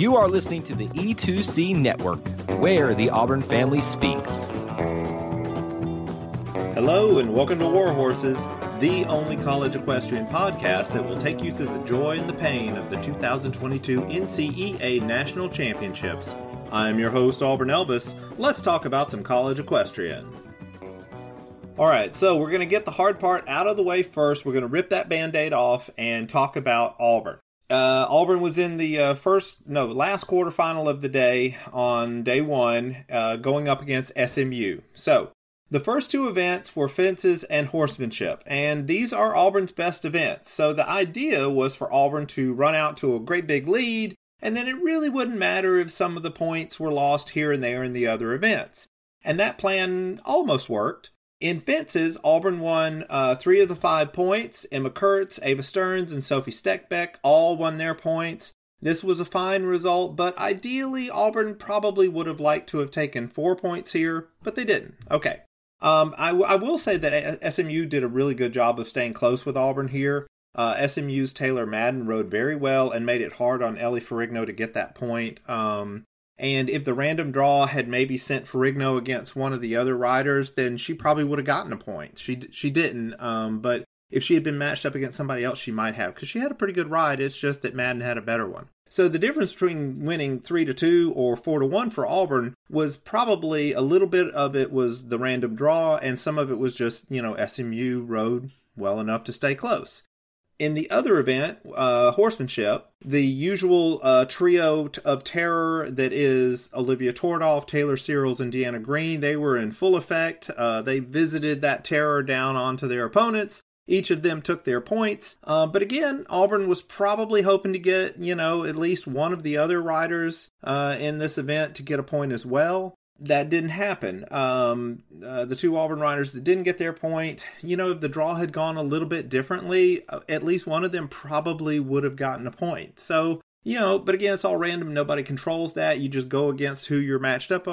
You are listening to the E2C Network, where the Auburn family speaks. Hello and welcome to War Horses, the only college equestrian podcast that will take you through the joy and the pain of the 2022 NCEA National Championships. I'm your host, Auburn Elvis. Let's talk about some college equestrian. Alright, so we're going to get the hard part out of the way first. We're going to rip that Band-Aid off and talk about Auburn. Auburn was in the last quarterfinal of the day on day one, going up against SMU. So, the first two events were fences and horsemanship, and these are Auburn's best events. So the idea was for Auburn to run out to a great big lead, and then it really wouldn't matter if some of the points were lost here and there in the other events. And that plan almost worked. In fences, Auburn won 3 of the 5 points. Emma Kurtz, Ava Stearns, and Sophie Steckbeck all won their points. This was a fine result, but ideally Auburn probably would have liked to have taken 4 points here, but they didn't. Okay. I will say that SMU did a really good job of staying close with Auburn here. SMU's Taylor Madden rode very well and made it hard on Ellie Ferrigno to get that point. And if the random draw had maybe sent Ferrigno against one of the other riders, then she probably would have gotten a point. She didn't, but if she had been matched up against somebody else, she might have, because she had a pretty good ride. It's just that Madden had a better one. So the difference between winning 3-2 or 4-1 for Auburn was probably a little bit of it was the random draw, and some of it was just, SMU rode well enough to stay close. In the other event, horsemanship, the usual trio of terror that is Olivia Tordoff, Taylor Searles, and Deanna Green, they were in full effect. They visited that terror down onto their opponents. Each of them took their points. But again, Auburn was probably hoping to get, at least one of the other riders in this event to get a point as well. That didn't happen. The two Auburn riders that didn't get their point, if the draw had gone a little bit differently, at least one of them probably would have gotten a point. So, but again, it's all random. Nobody controls that. You just go against who you're matched up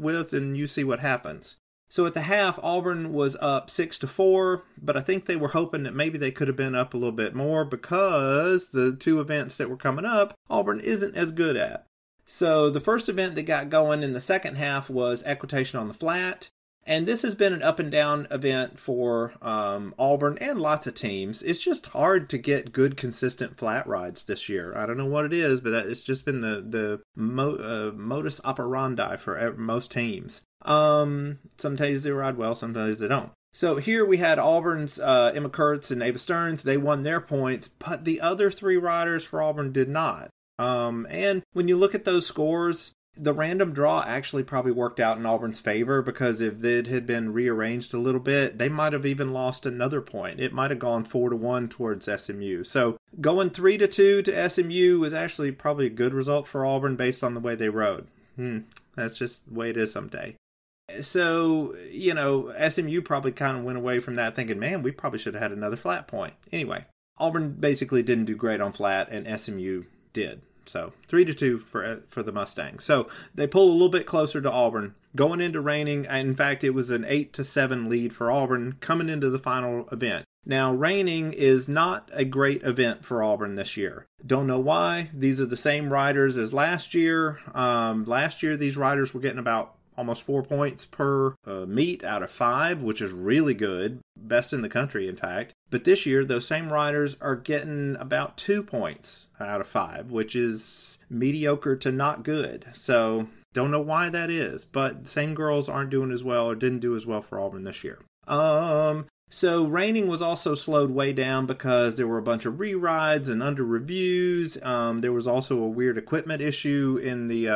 with and you see what happens. So at the half, Auburn was up 6-4, but I think they were hoping that maybe they could have been up a little bit more because the two events that were coming up, Auburn isn't as good at. So the first event that got going in the second half was equitation on the flat. And this has been an up and down event for Auburn and lots of teams. It's just hard to get good, consistent flat rides this year. I don't know what it is, but it's just been the modus operandi for most teams. Sometimes they ride well, sometimes they don't. So here we had Auburn's Emma Kurtz and Ava Stearns. They won their points, but the other three riders for Auburn did not. And when you look at those scores, the random draw actually probably worked out in Auburn's favor, because if it had been rearranged a little bit, they might have even lost another point. It might have gone 4-1 towards SMU. So going 3-2 to SMU was actually probably a good result for Auburn based on the way they rode. That's just the way it is someday. So, SMU probably kind of went away from that thinking, man, we probably should have had another flat point. Anyway, Auburn basically didn't do great on flat, and SMU did. So 3-2 for the Mustangs. So they pull a little bit closer to Auburn. Going into reining, in fact, it was an 8-7 lead for Auburn coming into the final event. Now, reining is not a great event for Auburn this year. Don't know why. These are the same riders as last year. Last year, these riders were getting about almost 4 points per meet out of 5, which is really good. Best in the country, in fact. But this year, those same riders are getting about 2 points out of 5, which is mediocre to not good. So, don't know why that is. But the same girls aren't doing as well or didn't do as well for Auburn this year. So reining was also slowed way down because there were a bunch of re-rides and under reviews. There was also a weird equipment issue in the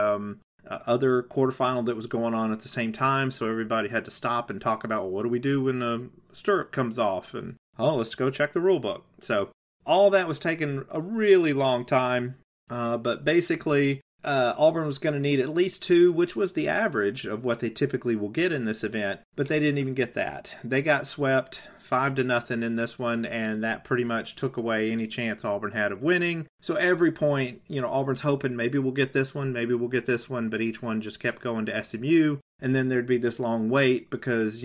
other quarterfinal that was going on at the same time. So everybody had to stop and talk about, well, what do we do when the stirrup comes off? And, let's go check the rule book. So all that was taking a really long time. But basically, Auburn was going to need at least 2, which was the average of what they typically will get in this event, but they didn't even get that. They got swept 5-0 in this one, and that pretty much took away any chance Auburn had of winning. So every point, Auburn's hoping maybe we'll get this one, but each one just kept going to SMU, and then there'd be this long wait because,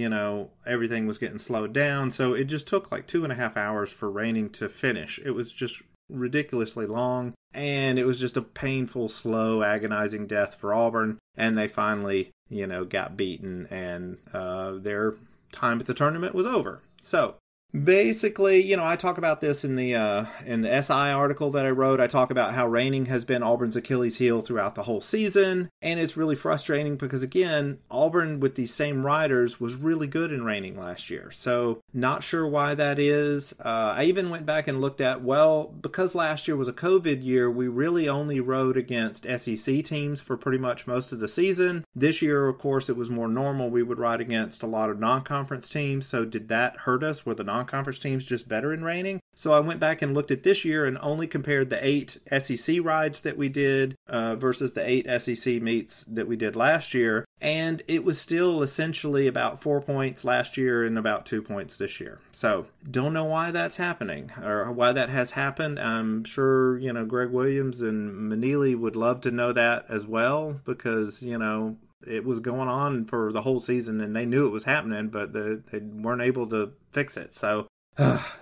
everything was getting slowed down. So it just took like 2.5 hours for reining to finish. It was just ridiculously long, and it was just a painful, slow, agonizing death for Auburn, and they finally, got beaten, and their time at the tournament was over. So, basically, I talk about this in the SI article that I wrote. I talk about how reining has been Auburn's Achilles heel throughout the whole season, and it's really frustrating because, again, Auburn with these same riders was really good in reining last year. So, not sure why that is. I even went back and looked at, because last year was a COVID year, we really only rode against SEC teams for pretty much most of the season. This year, of course, it was more normal. We would ride against a lot of non-conference teams, so did that hurt us? Were the non-conference teams just better in reining? So I went back and looked at this year and only compared the 8 SEC rides that we did versus the 8 SEC meets that we did last year. And it was still essentially about 4 points last year and about 2 points this year. So don't know why that's happening or why that has happened. I'm sure, Greg Williams and Manili would love to know that as well because, it was going on for the whole season and they knew it was happening, but they weren't able to fix it. So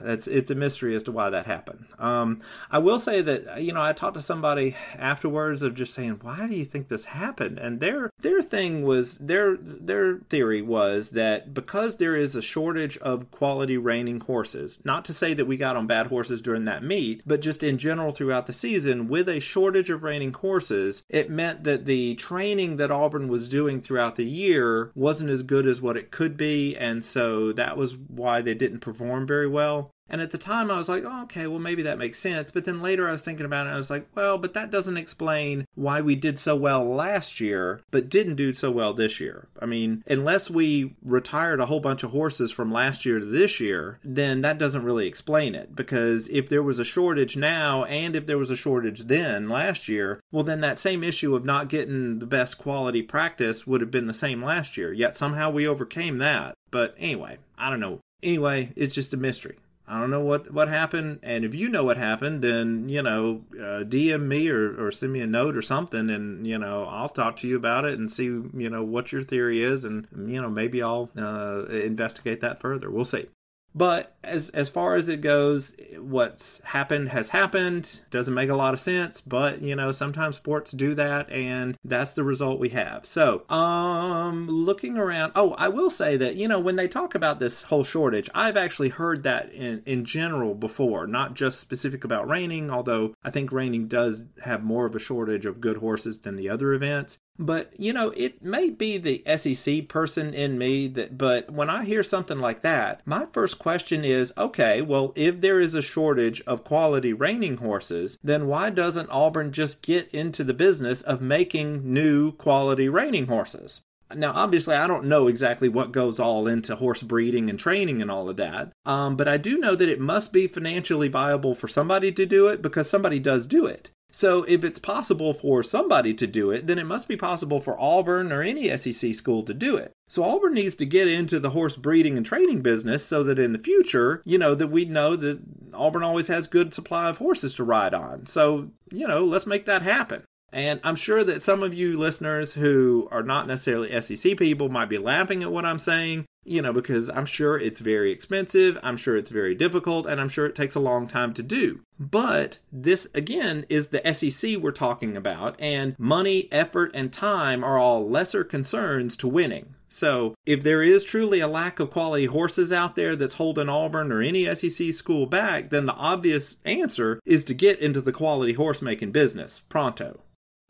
it's a mystery as to why that happened. I will say that, I talked to somebody afterwards of just saying, why do you think this happened? And their thing was, their theory was that because there is a shortage of quality reining horses, not to say that we got on bad horses during that meet, but just in general throughout the season, with a shortage of reining horses, it meant that the training that Auburn was doing throughout the year wasn't as good as what it could be. And so that was why they didn't perform very well. And at the time I was like, oh, okay, well maybe that makes sense. But then later I was thinking about it and I was like, well, but that doesn't explain why we did so well last year, but didn't do so well this year. I mean, unless we retired a whole bunch of horses from last year to this year, then that doesn't really explain it. Because if there was a shortage now and if there was a shortage then last year, well then that same issue of not getting the best quality practice would have been the same last year. Yet somehow we overcame that. But anyway, I don't know. Anyway, it's just a mystery. I don't know what happened, and if you know what happened, then, DM me or send me a note or something, and, I'll talk to you about it and see, what your theory is, and, maybe I'll investigate that further. We'll see. But as far as it goes, what's happened has happened. Doesn't make a lot of sense, but, sometimes sports do that, and that's the result we have. So, looking around, I will say that, when they talk about this whole shortage, I've actually heard that in general before, not just specific about reining, although I think reining does have more of a shortage of good horses than the other events. But, it may be the SEC person in me, but when I hear something like that, my first question is, okay, well, if there is a shortage of quality reining horses, then why doesn't Auburn just get into the business of making new quality reining horses? Now, obviously, I don't know exactly what goes all into horse breeding and training and all of that, but I do know that it must be financially viable for somebody to do it because somebody does do it. So if it's possible for somebody to do it, then it must be possible for Auburn or any SEC school to do it. So Auburn needs to get into the horse breeding and training business so that in the future, that we know that Auburn always has good supply of horses to ride on. So, let's make that happen. And I'm sure that some of you listeners who are not necessarily SEC people might be laughing at what I'm saying, because I'm sure it's very expensive, I'm sure it's very difficult, and I'm sure it takes a long time to do. But this, again, is the SEC we're talking about, and money, effort, and time are all lesser concerns to winning. So if there is truly a lack of quality horses out there that's holding Auburn or any SEC school back, then the obvious answer is to get into the quality horse-making business pronto.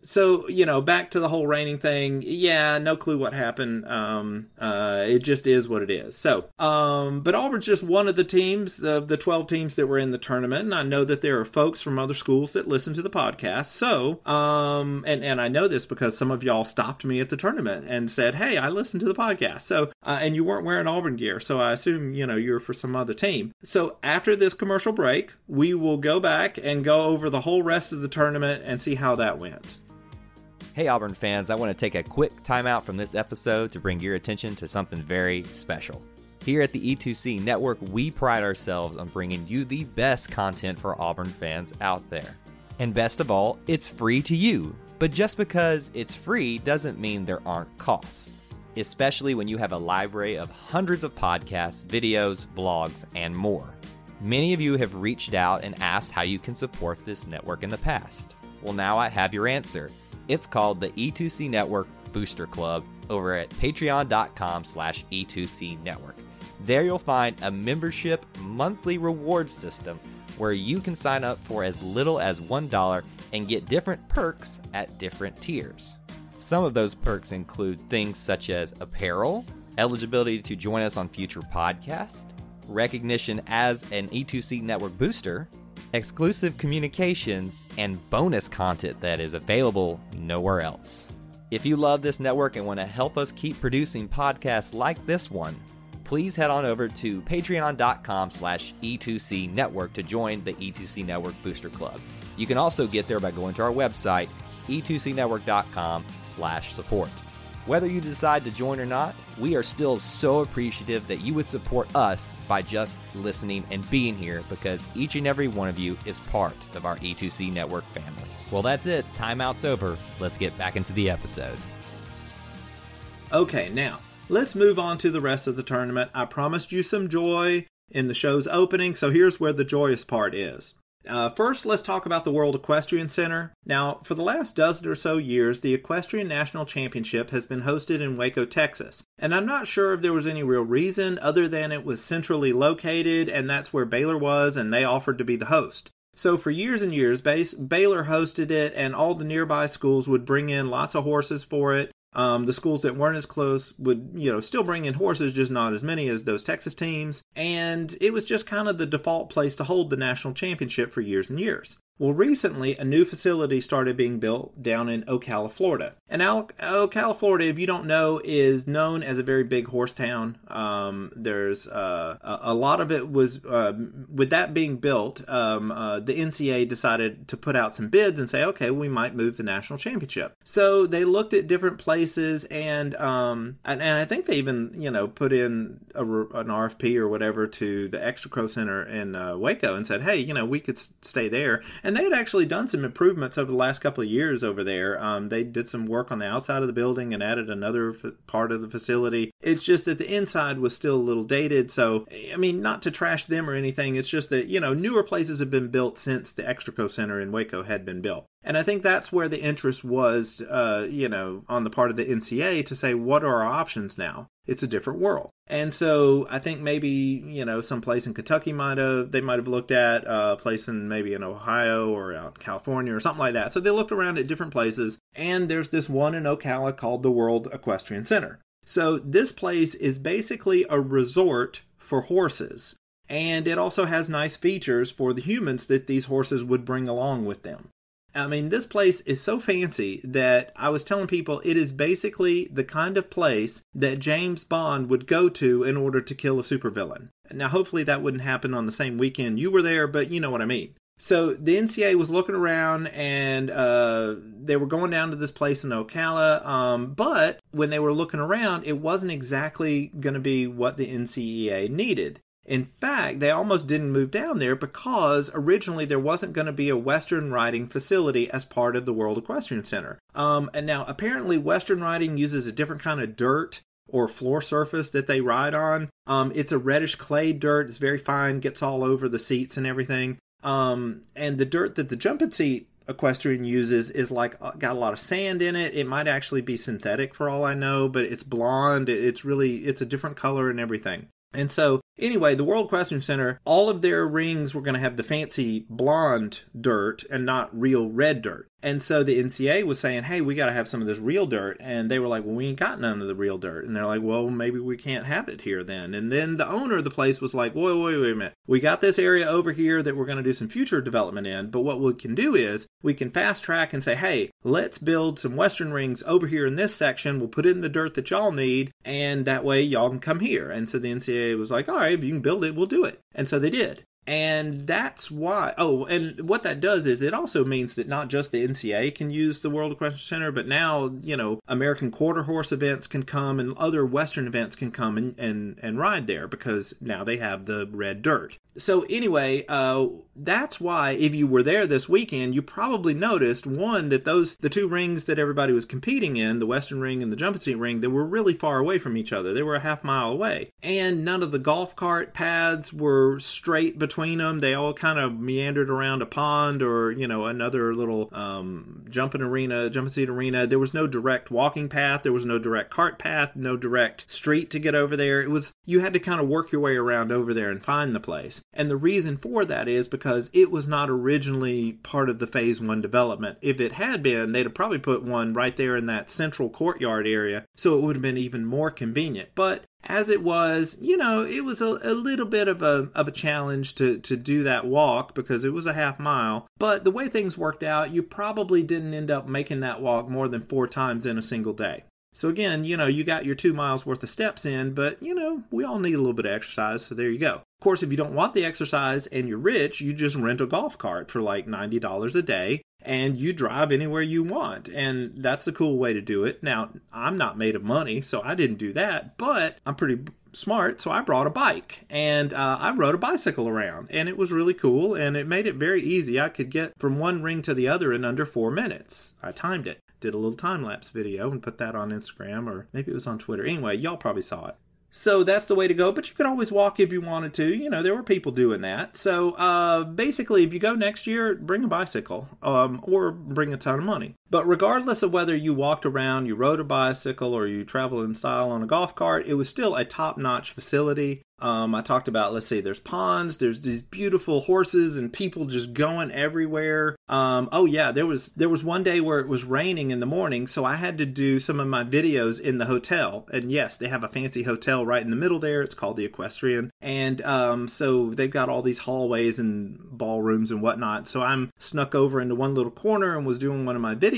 So, back to the whole reining thing. Yeah, no clue what happened. It just is what it is. So, but Auburn's just one of the teams, of the 12 teams that were in the tournament. And I know that there are folks from other schools that listen to the podcast. So, and I know this because some of y'all stopped me at the tournament and said, hey, I listened to the podcast. So, and you weren't wearing Auburn gear. So I assume, you're for some other team. So after this commercial break, we will go back and go over the whole rest of the tournament and see how that went. Hey Auburn fans, I want to take a quick timeout from this episode to bring your attention to something very special. Here at the E2C Network, we pride ourselves on bringing you the best content for Auburn fans out there. And best of all, it's free to you. But just because it's free doesn't mean there aren't costs, especially when you have a library of hundreds of podcasts, videos, blogs, and more. Many of you have reached out and asked how you can support this network in the past. Well, now I have your answer. It's called the E2C Network Booster Club over at patreon.com/E2C Network. There you'll find a membership monthly reward system where you can sign up for as little as $1 and get different perks at different tiers. Some of those perks include things such as apparel, eligibility to join us on future podcasts, recognition as an E2C Network booster, exclusive communications, and bonus content that is available nowhere else. If you love this network and want to help us keep producing podcasts like this one, please head on over to patreon.com/E2C Network to join the E2C Network Booster Club. You can also get there by going to our website, E2Cnetwork.com/support. Whether you decide to join or not, we are still so appreciative that you would support us by just listening and being here, because each and every one of you is part of our E2C Network family. Well, that's it. Timeout's over. Let's get back into the episode. Okay, now, let's move on to the rest of the tournament. I promised you some joy in the show's opening, so here's where the joyous part is. First, let's talk about the World Equestrian Center. Now, for the last dozen or so years, the Equestrian National Championship has been hosted in Waco, Texas. And I'm not sure if there was any real reason other than it was centrally located, and that's where Baylor was, and they offered to be the host. So for years and years, Baylor hosted it, and all the nearby schools would bring in lots of horses for it. The schools that weren't as close would, still bring in horses, just not as many as those Texas teams. And it was just kind of the default place to hold the national championship for years and years. Well, recently, a new facility started being built down in Ocala, Florida. And Ocala, Florida, if you don't know, is known as a very big horse town. There's a lot of it was, with that being built, the NCAA decided to put out some bids and say, okay, we might move the national championship. So they looked at different places, and I think they even, put in an RFP or whatever to the Extraco Center in Waco and said, hey, we could stay there. And they had actually done some improvements over the last couple of years over there. They did some work on the outside of the building and added another part of the facility. It's just that the inside was still a little dated. So, not to trash them or anything. It's just that, newer places have been built since the Extraco Center in Waco had been built. And I think that's where the interest was, on the part of the NCAA to say, what are our options now? It's a different world. And so I think maybe, some place in Kentucky they might have looked at a place in maybe in Ohio or out in California or something like that. So they looked around at different places, and there's this one in Ocala called the World Equestrian Center. So this place is basically a resort for horses, and it also has nice features for the humans that these horses would bring along with them. This place is so fancy that I was telling people it is basically the kind of place that James Bond would go to in order to kill a supervillain. Now, hopefully that wouldn't happen on the same weekend you were there, but you know what I mean. So the NCAA was looking around, and they were going down to this place in Ocala, but when they were looking around, it wasn't exactly going to be what the NCAA needed. In fact, they almost didn't move down there because originally there wasn't going to be a Western riding facility as part of the World Equestrian Center. And now apparently Western riding uses a different kind of dirt or floor surface that they ride on. It's a reddish clay dirt. It's very fine, gets all over the seats and everything. And the dirt that the jumping seat equestrian uses is got a lot of sand in it. It might actually be synthetic for all I know, but it's blonde. It's a different color and everything. And so, anyway, the World Equestrian Center, all of their rings were going to have the fancy blonde dirt and not real red dirt. And so the NCAA was saying, hey, we got to have some of this real dirt. And they were like, well, we ain't got none of the real dirt. And they're like, well, maybe we can't have it here then. And then the owner of the place was like, wait a minute. We got this area over here that we're going to do some future development in. But what we can do is we can fast track and say, hey, let's build some Western rings over here in this section. We'll put in the dirt that y'all need. And that way y'all can come here. And so the NCAA was like, all right, if you can build it, we'll do it. And so they did. And that's why, and what that does is it also means that not just the NCAA can use the World Equestrian Center, but now, American quarter horse events can come and other Western events can come and ride there because now they have the red dirt. So anyway, that's why if you were there this weekend, you probably noticed, one, that the two rings that everybody was competing in, the Western ring and the jumping seat ring, they were really far away from each other. They were a half mile away. And none of the golf cart paths were straight between between them. They all kind of meandered around a pond or, you know, another little jumping seat arena. There was no direct walking path. There was no direct cart path, no direct street to get over there. It was, you had to kind of work your way around over there and find the place. And the reason for that is because it was not originally part of the phase one development. If it had been, they'd have probably put one right there in that central courtyard area, so it would have been even more convenient. But as it was, you know, it was a little bit of a challenge to do that walk because it was a half mile. But the way things worked out, you probably didn't end up making that walk more than 4 times in a single day. So again, you know, you got your 2 miles worth of steps in, but, you know, we all need a little bit of exercise, so there you go. Of course, if you don't want the exercise and you're rich, you just rent a golf cart for like $90 a day. And you drive anywhere you want, and that's the cool way to do it. Now, I'm not made of money, so I didn't do that, but I'm pretty smart, so I brought a bike, and I rode a bicycle around, and it was really cool, and it made it very easy. I could get from one ring to the other in under 4 minutes. I timed it, did a little time-lapse video, and put that on Instagram, or maybe it was on Twitter. Anyway, y'all probably saw it. So that's the way to go, but you could always walk if you wanted to. You know, there were people doing that. So basically, if you go next year, bring a bicycle or bring a ton of money. But regardless of whether you walked around, you rode a bicycle, or you traveled in style on a golf cart, it was still a top-notch facility. I talked about, let's see, there's ponds, there's these beautiful horses and people just going everywhere. Oh yeah, there was one day where it was raining in the morning, so I had to do some of my videos in the hotel. And yes, they have a fancy hotel right in the middle there. It's called the Equestrian. And so they've got all these hallways and ballrooms and whatnot. So I'm snuck over into one little corner and was doing one of my videos.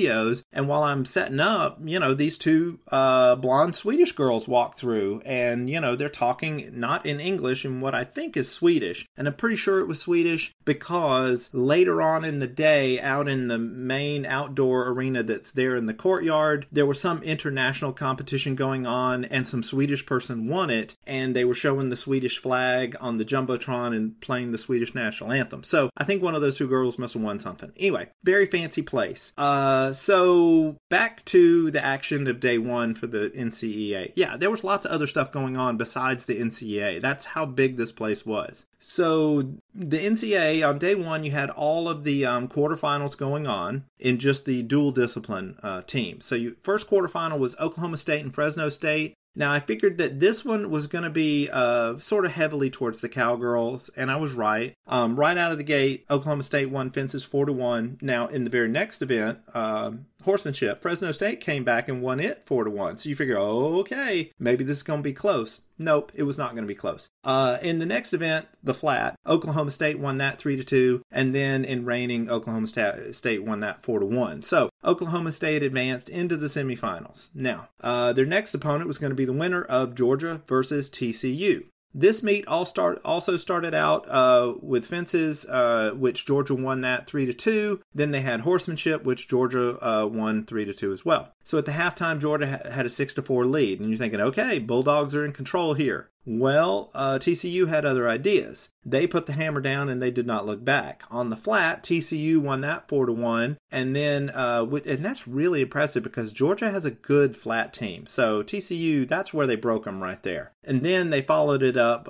And while I'm setting up, you know, these two blonde Swedish girls walk through and, you know, they're talking not in English and what I think is Swedish. And I'm pretty sure it was Swedish because later on in the day, out in the main outdoor arena that's there in the courtyard, there was some international competition going on and some Swedish person won it. And they were showing the Swedish flag on the Jumbotron and playing the Swedish national anthem. So I think one of those two girls must have won something. Anyway, very fancy place. So back to the action of day one for the NCEA. Yeah, there was lots of other stuff going on besides the NCEA. That's how big this place was. So the NCAA, on day one, you had all of the quarterfinals going on in just the dual discipline team. So first quarterfinal was Oklahoma State and Fresno State. Now, I figured that this one was going to be sort of heavily towards the Cowgirls, and I was right. Right out of the gate, Oklahoma State won fences 4-1. Now, in the very next event, horsemanship, Fresno State came back and won it 4-1. So you figure, okay, maybe this is going to be close. Nope, it was not going to be close. In the next event, the flat, Oklahoma State won that 3-2, and then in reigning, Oklahoma State won that 4-1. So Oklahoma State advanced into the semifinals. Now, their next opponent was going to be the winner of Georgia versus TCU. This meet also started out with fences, which Georgia won that 3-2. Then they had horsemanship, which Georgia won 3-2 as well. So at the halftime, Georgia had a 6-4 lead. And you're thinking, okay, Bulldogs are in control here. Well, TCU had other ideas. They put the hammer down and they did not look back. On the flat, TCU won that 4-1. And then, and that's really impressive because Georgia has a good flat team. So TCU, that's where they broke them right there. And then they followed it up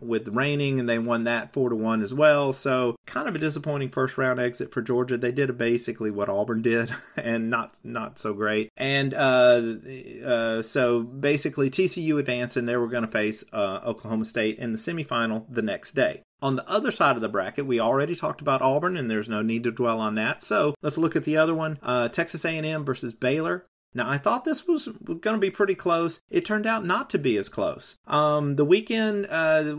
with reigning and they won that 4-1 as well. So kind of a disappointing first round exit for Georgia. They did basically what Auburn did and not so great. And so basically TCU advanced and they were going to face Oklahoma State in the semifinal the next day. On the other side of the bracket, we already talked about Auburn, and there's no need to dwell on that. So let's look at the other one, Texas A&M versus Baylor. Now, I thought this was going to be pretty close. It turned out not to be as close. The weekend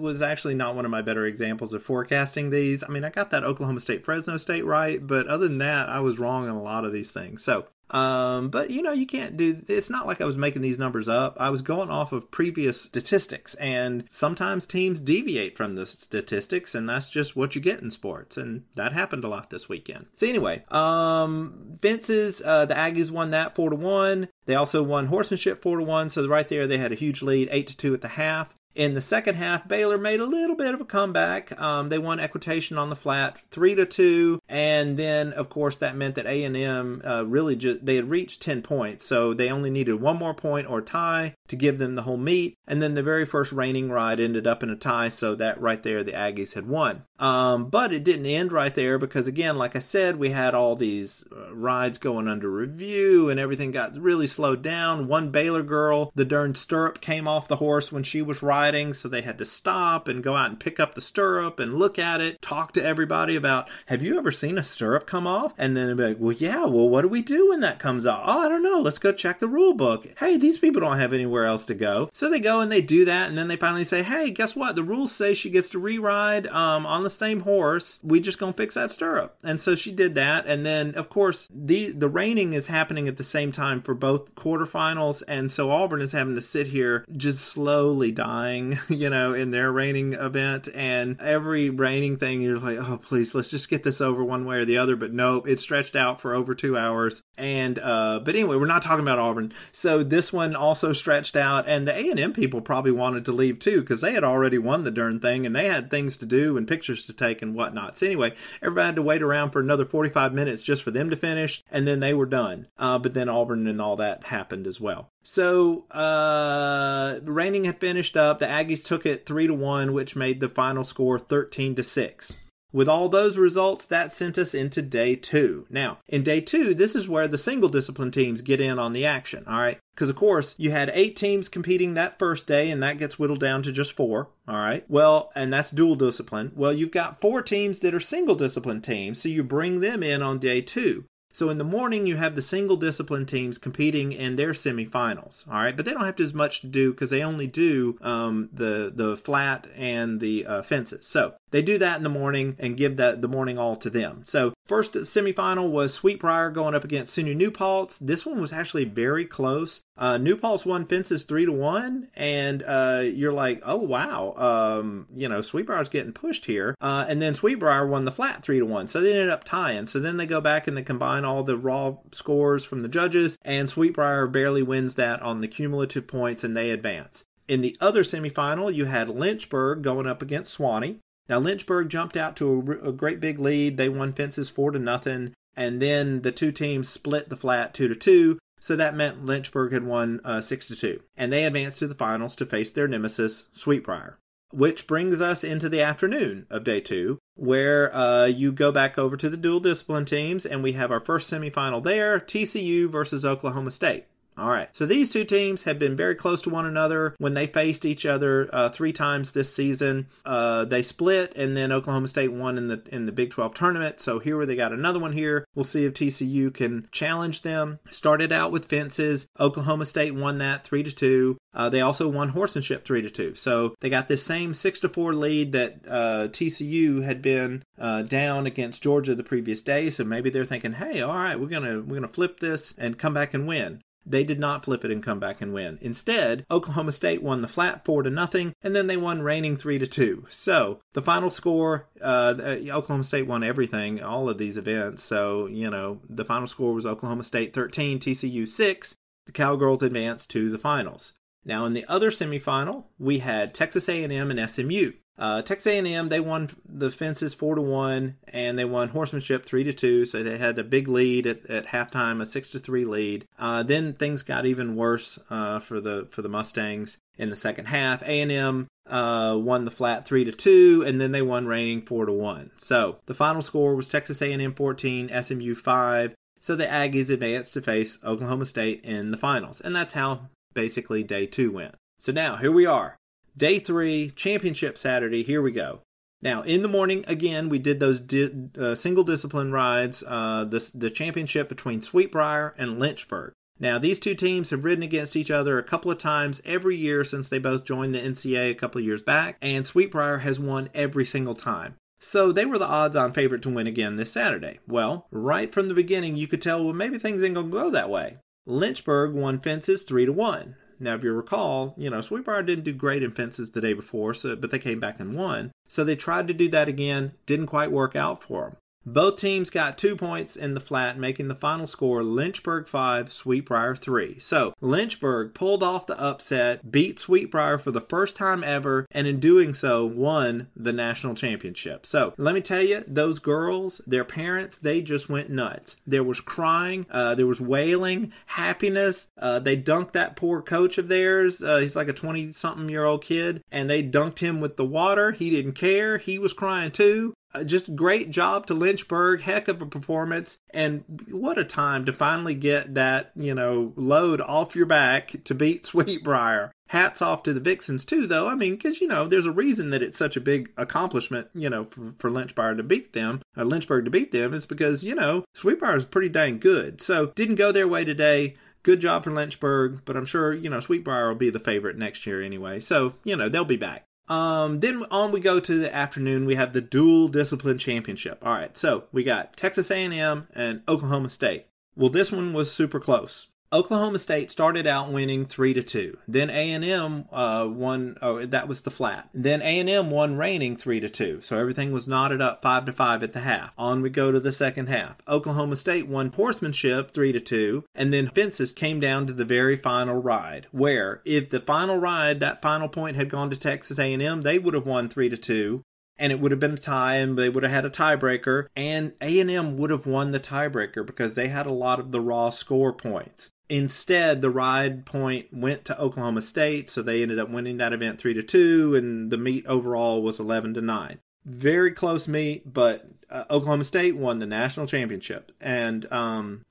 was actually not one of my better examples of forecasting these. I mean, I got that Oklahoma State-Fresno State right, but other than that, I was wrong on a lot of these things. So, but you know, you can't do, it's not like I was making these numbers up. I was going off of previous statistics, and sometimes teams deviate from the statistics, and that's just what you get in sports. And that happened a lot this weekend. So anyway, fences, the Aggies won that 4-1. They also won horsemanship 4-1. So right there, they had a huge lead, 8-2 at the half. In the second half, Baylor made a little bit of a comeback. They won equitation on the flat 3-2. And then, of course, that meant that A&M really just, they had reached 10 points. So they only needed one more point or tie to give them the whole meet. And then the very first reigning ride ended up in a tie, so that right there, the Aggies had won. But it didn't end right there because, again, like I said, we had all these rides going under review and everything got really slowed down. One Baylor girl, the darn stirrup came off the horse when she was riding, so they had to stop and go out and pick up the stirrup and look at it, talk to everybody about, have you ever seen a stirrup come off? And then they'd be like, well, yeah, well, what do we do when that comes off? Oh, I don't know. Let's go check the rule book. Hey, these people don't have anywhere else to go. So they go and they do that, and then they finally say, hey, guess what? The rules say she gets to re-ride on the same horse. We just gonna fix that stirrup. And so she did that, and then, of course, the reigning is happening at the same time for both quarterfinals, and so Auburn is having to sit here just slowly dying, you know, in their reigning event, and every reigning thing, you're like, oh, please, let's just get this over one way or the other, but no, it's stretched out for over 2 hours, and, but anyway, we're not talking about Auburn. So this one also stretched out, and the A&M people probably wanted to leave too, because they had already won the darn thing, and they had things to do and pictures to take and whatnot. So anyway, everybody had to wait around for another 45 minutes just for them to finish, and then they were done. But then Auburn and all that happened as well. So, the reigning had finished up. The Aggies took it 3-1, which made the final score 13-6. With all those results, that sent us into day two. Now, in day two, this is where the single discipline teams get in on the action, all right? Because, of course, you had 8 teams competing that first day, and that gets whittled down to just 4, all right? Well, and that's dual discipline. Well, you've got 4 teams that are single discipline teams, so you bring them in on day two. So in the morning, you have the single discipline teams competing in their semifinals, all right? But they don't have to as much to do because they only do the flat and the fences. So they do that in the morning and give the morning all to them. So first semifinal was Sweetbriar going up against Senior New Paltz. This one was actually very close. New Paltz won fences 3-1, and you're like, oh, wow, you know, Sweetbriar's getting pushed here. And then Sweetbriar won the flat 3-1, so they ended up tying. So then they go back and they combine all the raw scores from the judges, and Sweetbriar barely wins that on the cumulative points, and they advance. In the other semifinal, you had Lynchburg going up against Swanee. Now, Lynchburg jumped out to a great big lead. They won fences 4-0, and then the two teams split the flat 2-2, so that meant Lynchburg had won 6-2, and they advanced to the finals to face their nemesis, Sweetbriar, which brings us into the afternoon of day two, where you go back over to the dual discipline teams, and we have our first semifinal there, TCU versus Oklahoma State. All right, so these two teams have been very close to one another when they faced each other 3 times this season. They split, and then Oklahoma State won in the Big 12 tournament. So here they got another one here. We'll see if TCU can challenge them. Started out with fences. Oklahoma State won that 3-2. They also won horsemanship 3-2. So they got this same 6-4 lead that TCU had been down against Georgia the previous day. So maybe they're thinking, hey, all right, we're gonna flip this and come back and win. They did not flip it and come back and win. Instead, Oklahoma State won the flat 4-0, and then they won reigning 3-2. So the final score, Oklahoma State won everything, all of these events. So, you know, the final score was Oklahoma State 13, TCU 6. The Cowgirls advanced to the finals. Now, in the other semifinal, we had Texas A&M and SMU. Texas A&M, they won the fences 4-1, and they won horsemanship 3-2, so they had a big lead at halftime, a 6-3 lead. Then things got even worse for the Mustangs in the second half. A&M won the flat 3-2, and then they won reigning 4-1. So the final score was Texas A&M 14, SMU 5. So the Aggies advanced to face Oklahoma State in the finals, and that's how basically day two went. So now here we are. Day 3, Championship Saturday, here we go. Now, in the morning, again, we did those single discipline rides, the championship between Sweetbriar and Lynchburg. Now, these two teams have ridden against each other a couple of times every year since they both joined the NCAA a couple of years back, and Sweetbriar has won every single time. So they were the odds-on favorite to win again this Saturday. Well, right from the beginning, you could tell, well, maybe things ain't going to go that way. Lynchburg won fences 3-1. Now, if you recall, you know, Sweetbriar didn't do great in fences the day before, but they came back and won. So they tried to do that again. Didn't quite work out for them. Both teams got 2 points in the flat, making the final score Lynchburg 5, Sweetbriar 3. So, Lynchburg pulled off the upset, beat Sweetbriar for the first time ever, and in doing so, won the national championship. So, let me tell you, those girls, their parents, they just went nuts. There was crying, there was wailing, happiness. They dunked that poor coach of theirs. He's like a 20-something-year-old kid, and they dunked him with the water. He didn't care. He was crying too. Just great job to Lynchburg, heck of a performance, and what a time to finally get that, load off your back to beat Sweetbriar. Hats off to the Vixens, too, though. I mean, because, there's a reason that it's such a big accomplishment, for Lynchburg to beat them, is because, Sweetbriar is pretty dang good. So, didn't go their way today. Good job for Lynchburg, but I'm sure, Sweetbriar will be the favorite next year anyway. So, they'll be back. Then on we go to the afternoon. We have the dual discipline championship. All right, so we got Texas A&M and Oklahoma State. Well, this one was super close. Oklahoma State started out winning 3-2. Then A&M won. Oh, that was the flat. Then A&M won, reigning 3-2. So everything was knotted up 5-5 at the half. On we go to the second half. Oklahoma State won horsemanship 3-2, and then fences came down to the very final ride. Where if the final ride, that final point had gone to Texas A&M, they would have won 3-2. And it would have been a tie, and they would have had a tiebreaker, and A&M would have won the tiebreaker because they had a lot of the raw score points. Instead, the ride point went to Oklahoma State, so they ended up winning that event 3-2, and the meet overall was 11-9. Very close meet, but Oklahoma State won the national championship, and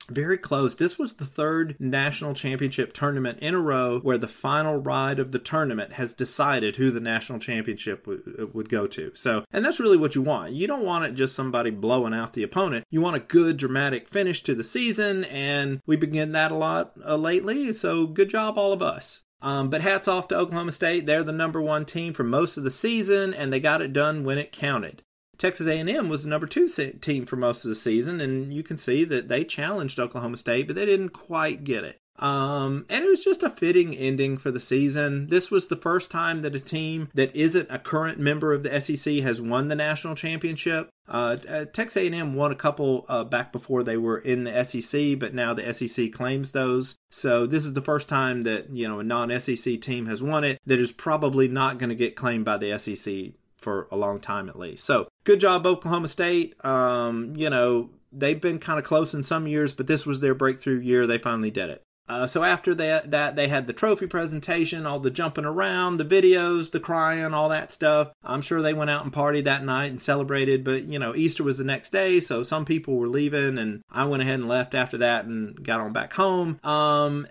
very close. This was the third national championship tournament in a row where the final ride of the tournament has decided who the national championship would go to. So, and that's really what you want. You don't want it just somebody blowing out the opponent. You want a good dramatic finish to the season, and we begin that a lot lately, so good job all of us. But hats off to Oklahoma State. They're the number one team for most of the season, and they got it done when it counted. Texas A&M was the number two team for most of the season, and you can see that they challenged Oklahoma State, but they didn't quite get it. And it was just a fitting ending for the season. This was the first time that a team that isn't a current member of the SEC has won the national championship. Texas A&M won a couple back before they were in the SEC, but now the SEC claims those. So this is the first time that, a non-SEC team has won it that is probably not going to get claimed by the SEC for a long time at least. So good job, Oklahoma State. They've been kind of close in some years, but this was their breakthrough year. They finally did it. So after that, they had the trophy presentation, all the jumping around, the videos, the crying, all that stuff. I'm sure they went out and partied that night and celebrated, but, Easter was the next day, so some people were leaving, and I went ahead and left after that and got on back home. But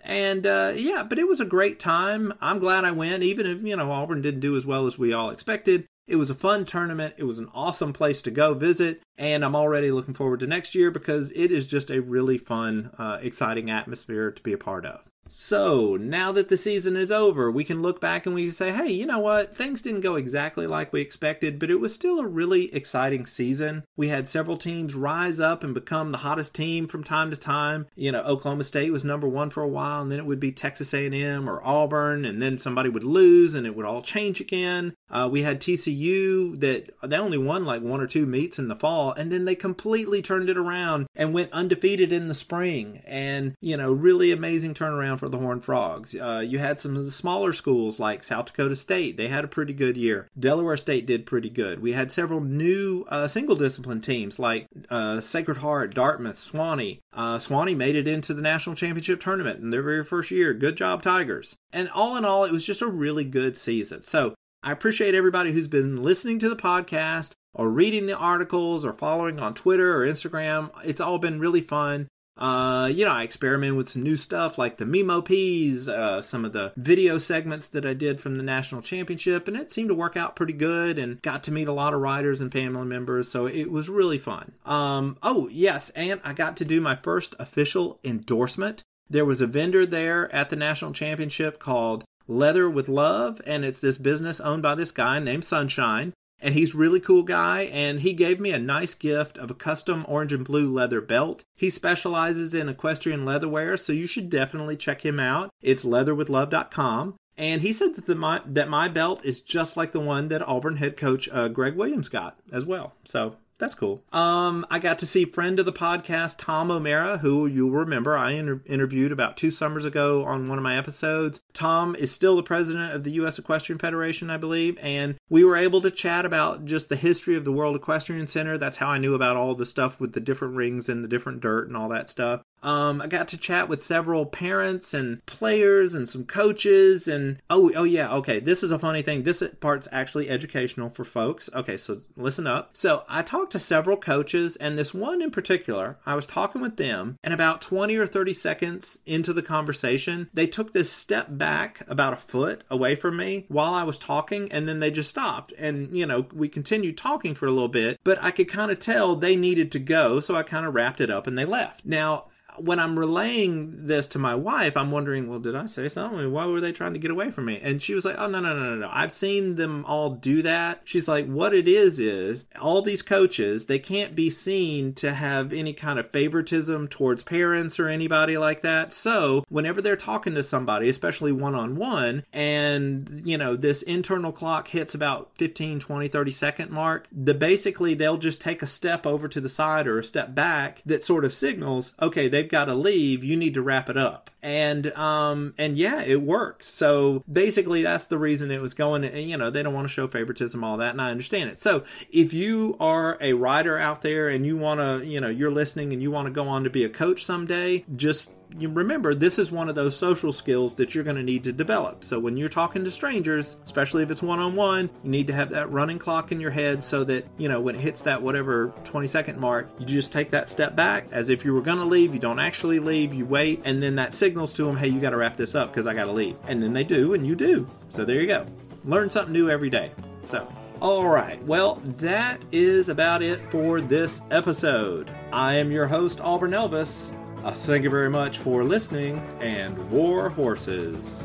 it was a great time. I'm glad I went, even if, Auburn didn't do as well as we all expected. It was a fun tournament. It was an awesome place to go visit, and I'm already looking forward to next year because it is just a really fun, exciting atmosphere to be a part of. So, now that the season is over, we can look back and we can say, hey, you know what? Things didn't go exactly like we expected, but it was still a really exciting season. We had several teams rise up and become the hottest team from time to time. Oklahoma State was number one for a while, and then it would be Texas A&M or Auburn, and then somebody would lose, and it would all change again. We had TCU that they only won like one or two meets in the fall, and then they completely turned it around and went undefeated in the spring. And, really amazing turnaround for the Horned Frogs. You had some of the smaller schools like South Dakota State. They had a pretty good year. Delaware State did pretty good. We had several new single discipline teams like Sacred Heart, Dartmouth, Suwannee. Suwannee made it into the national championship tournament in their very first year. Good job, Tigers. And all in all, it was just a really good season. So I appreciate everybody who's been listening to the podcast or reading the articles or following on Twitter or Instagram. It's all been really fun. I experimented with some new stuff like the Mimo Peas, some of the video segments that I did from the national championship, and it seemed to work out pretty good and got to meet a lot of riders and family members, so it was really fun. And I got to do my first official endorsement. There was a vendor there at the national championship called Leather with Love, and it's this business owned by this guy named Sunshine. And he's a really cool guy, and he gave me a nice gift of a custom orange and blue leather belt. He specializes in equestrian leatherware, so you should definitely check him out. It's leatherwithlove.com. And he said that my belt is just like the one that Auburn head coach Greg Williams got as well. So That's cool. I got to see friend of the podcast, Tom O'Mara, who you'll remember I interviewed about 2 summers ago on one of my episodes. Tom is still the president of the U.S. Equestrian Federation, I believe, and we were able to chat about just the history of the World Equestrian Center. That's how I knew about all the stuff with the different rings and the different dirt and all that stuff. I got to chat with several parents and players and some coaches and, okay, this is a funny thing. This part's actually educational for folks. Okay, so listen up. So I talked to several coaches, and this one in particular, I was talking with them, and about 20 or 30 seconds into the conversation, they took this step back about a foot away from me while I was talking, and then they just stopped. And, you know, we continued talking for a little bit, but I could kind of tell they needed to go, so I kind of wrapped it up and they left. Now, when I'm relaying this to my wife, I'm wondering, well, did I say something? Why were they trying to get away from me? And she was like, oh, no. I've seen them all do that. She's like, what it is all these coaches, they can't be seen to have any kind of favoritism towards parents or anybody like that. So whenever they're talking to somebody, especially one-on-one, and, you know, this internal clock hits about 15, 20, 30 second mark, basically they'll just take a step over to the side or a step back that sort of signals, okay, they've got to leave, you need to wrap it up. And yeah, it works. So basically that's the reason it was going. And, you know, they don't want to show favoritism, all that, and I understand it. So if you are a rider out there and you want to, you know, you're listening and you want to go on to be a coach someday, just remember, this is one of those social skills that you're going to need to develop. So when you're talking to strangers, especially if it's one-on-one, you need to have that running clock in your head so that, you know, when it hits that whatever 20-second mark, you just take that step back as if you were going to leave. You don't actually leave. You wait, and then that signals to them, hey, you got to wrap this up because I got to leave. And then they do, and you do. So there you go. Learn something new every day. So, all right. Well, that is about it for this episode. I am your host, Auburn Elvis. Thank you very much for listening, and war horses.